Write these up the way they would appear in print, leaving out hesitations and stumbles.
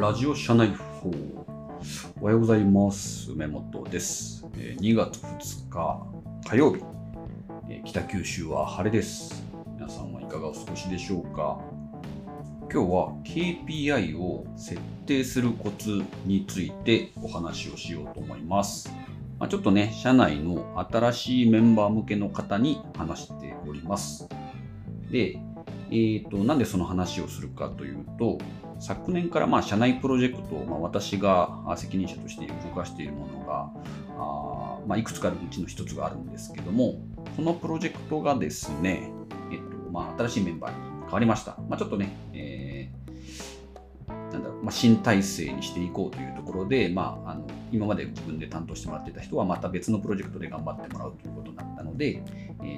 ラジオ社内報、おはようございます。梅本です。2月2日火曜日、北九州は晴れです。皆さんはいかがお過ごしでしょうか。今日は KPI を設定するコツについてお話をしようと思います。ちょっとね、社内の新しいメンバー向けの方に話しております。で、なんでその話をするかというと、昨年から社内プロジェクトを私が責任者として動かしているものがいくつかあるうちの一つがあるんですけども、このプロジェクトがですね、新しいメンバーに変わりました。ちょっとね、新体制にしていこうというところで、今まで自分で担当してもらっていた人はまた別のプロジェクトで頑張ってもらうということになったので、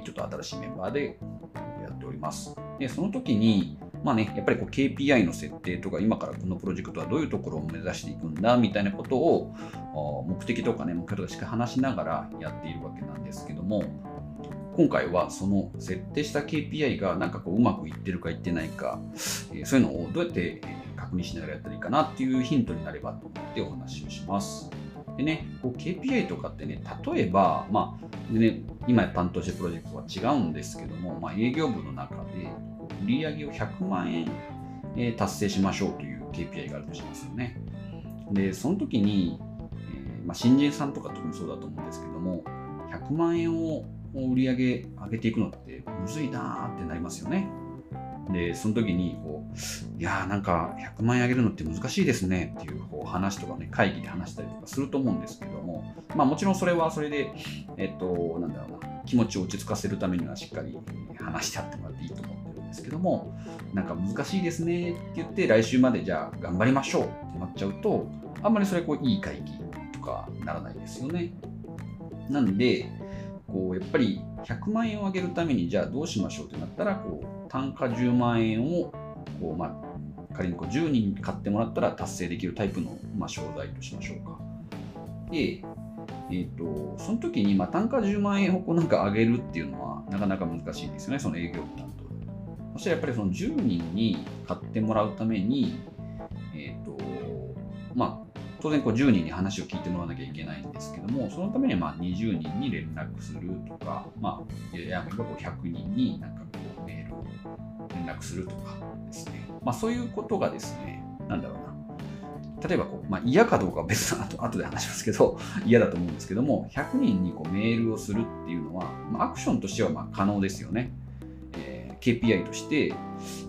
ちょっと新しいメンバーでやっております。で、その時にやっぱりKPI の設定とか、今からこのプロジェクトはどういうところを目指していくんだみたいなことを目標とかしっかり話しながらやっているわけなんですけども、今回はその設定した KPI がうまくいってるかいってないか、そういうのをどうやって確認しながらやったらいいかなっていうヒントになればと思ってお話をします。でね、KPI とかってね、例えば、今担当してるプロジェクトは違うんですけども、営業部の中で売上を100万円達成しましょうという KPI があるとしますよね。で、その時に、新人さんとか特にそうだと思うんですけども、100万円を売り上げ上げていくのってむずいなーってなりますよね。で、その時に100万円上げるのって難しいですねっていう話とかね、会議で話したりとかすると思うんですけども、もちろんそれはそれで、気持ちを落ち着かせるためにはしっかり話してあってもらっていいと思ってるんですけども、難しいですねって言って来週までじゃあ頑張りましょうってなっちゃうと、あんまりそれいい会議とかならないですよね。なんでやっぱり100万円を上げるためにじゃあどうしましょうってなったら、単価10万円を仮に10人買ってもらったら達成できるタイプの商材としましょうか。で、その時に単価10万円を上げるっていうのはなかなか難しいですよね、その営業担当。そしてやっぱりその10人に買ってもらうために、当然10人に話を聞いてもらわなきゃいけないんですけども、そのためには20人に連絡するとか、100人にメールを連絡するとかですね、そういうことがですね、例えば嫌かどうかは別の後で話しますけど、嫌だと思うんですけども、100人にメールをするっていうのは、アクションとしては可能ですよね。KPI として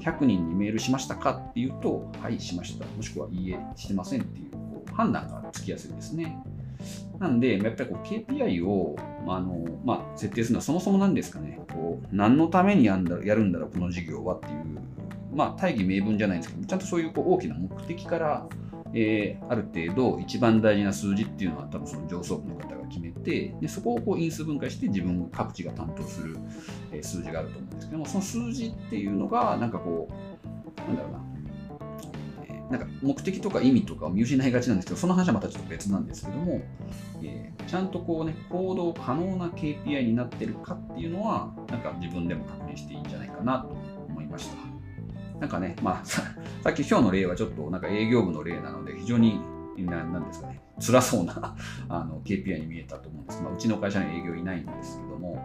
100人にメールしましたかっていうと、はいしました、もしくはいいえしてませんっていう判断がつきやすいですね。なんでやっぱりKPI を設定するのはそもそも何ですかね、何のためにやるんだろうこの事業はっていう、大義名分じゃないんですけど、ちゃんとそういう大きな目的から、ある程度一番大事な数字っていうのは多分その上層部の方が決めて、でそこを因数分解して自分各自が担当する、数字があると思うんですけども、その数字っていうのが目的とか意味とかを見失いがちなんですけど、その話はまたちょっと別なんですけども、ちゃんと行動可能な KPI になってるかっていうのは自分でも確認していいんじゃないかなと思いました。さっき今日の例はちょっと営業部の例なので非常に辛そうなKPI に見えたと思うんです。うちの会社に営業いないんですけども、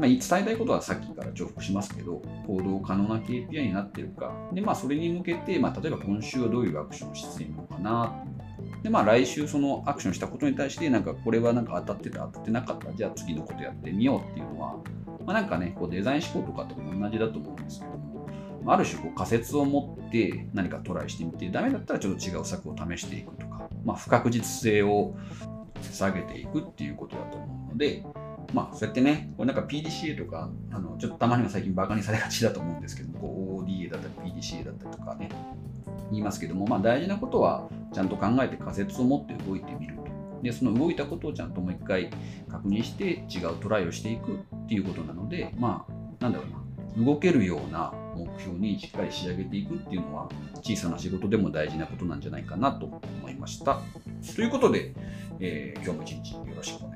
伝えたいことはさっきから重複しますけど、行動可能な KPI になっているかで、それに向けて、例えば今週はどういうアクションをしているのかなで、来週そのアクションしたことに対してこれは当たってた当たってなかった、じゃあ次のことやってみようっていうのは、デザイン思考とかと同じだと思うんですけども、ある種仮説を持って何かトライしてみて、ダメだったらちょっと違う策を試していくとか、不確実性を下げていくっていうことだと思うので、そうやってね、PDCA とかちょっとたまには最近バカにされがちだと思うんですけども、ODA だったり PDCA だったりとかね言いますけども、大事なことはちゃんと考えて仮説を持って動いてみると。で、その動いたことをちゃんともう一回確認して違うトライをしていくっていうことなので、動けるような目標にしっかり仕上げていくっていうのは小さな仕事でも大事なことなんじゃないかなと思いました。ということで、今日も一日よろしくお願いします。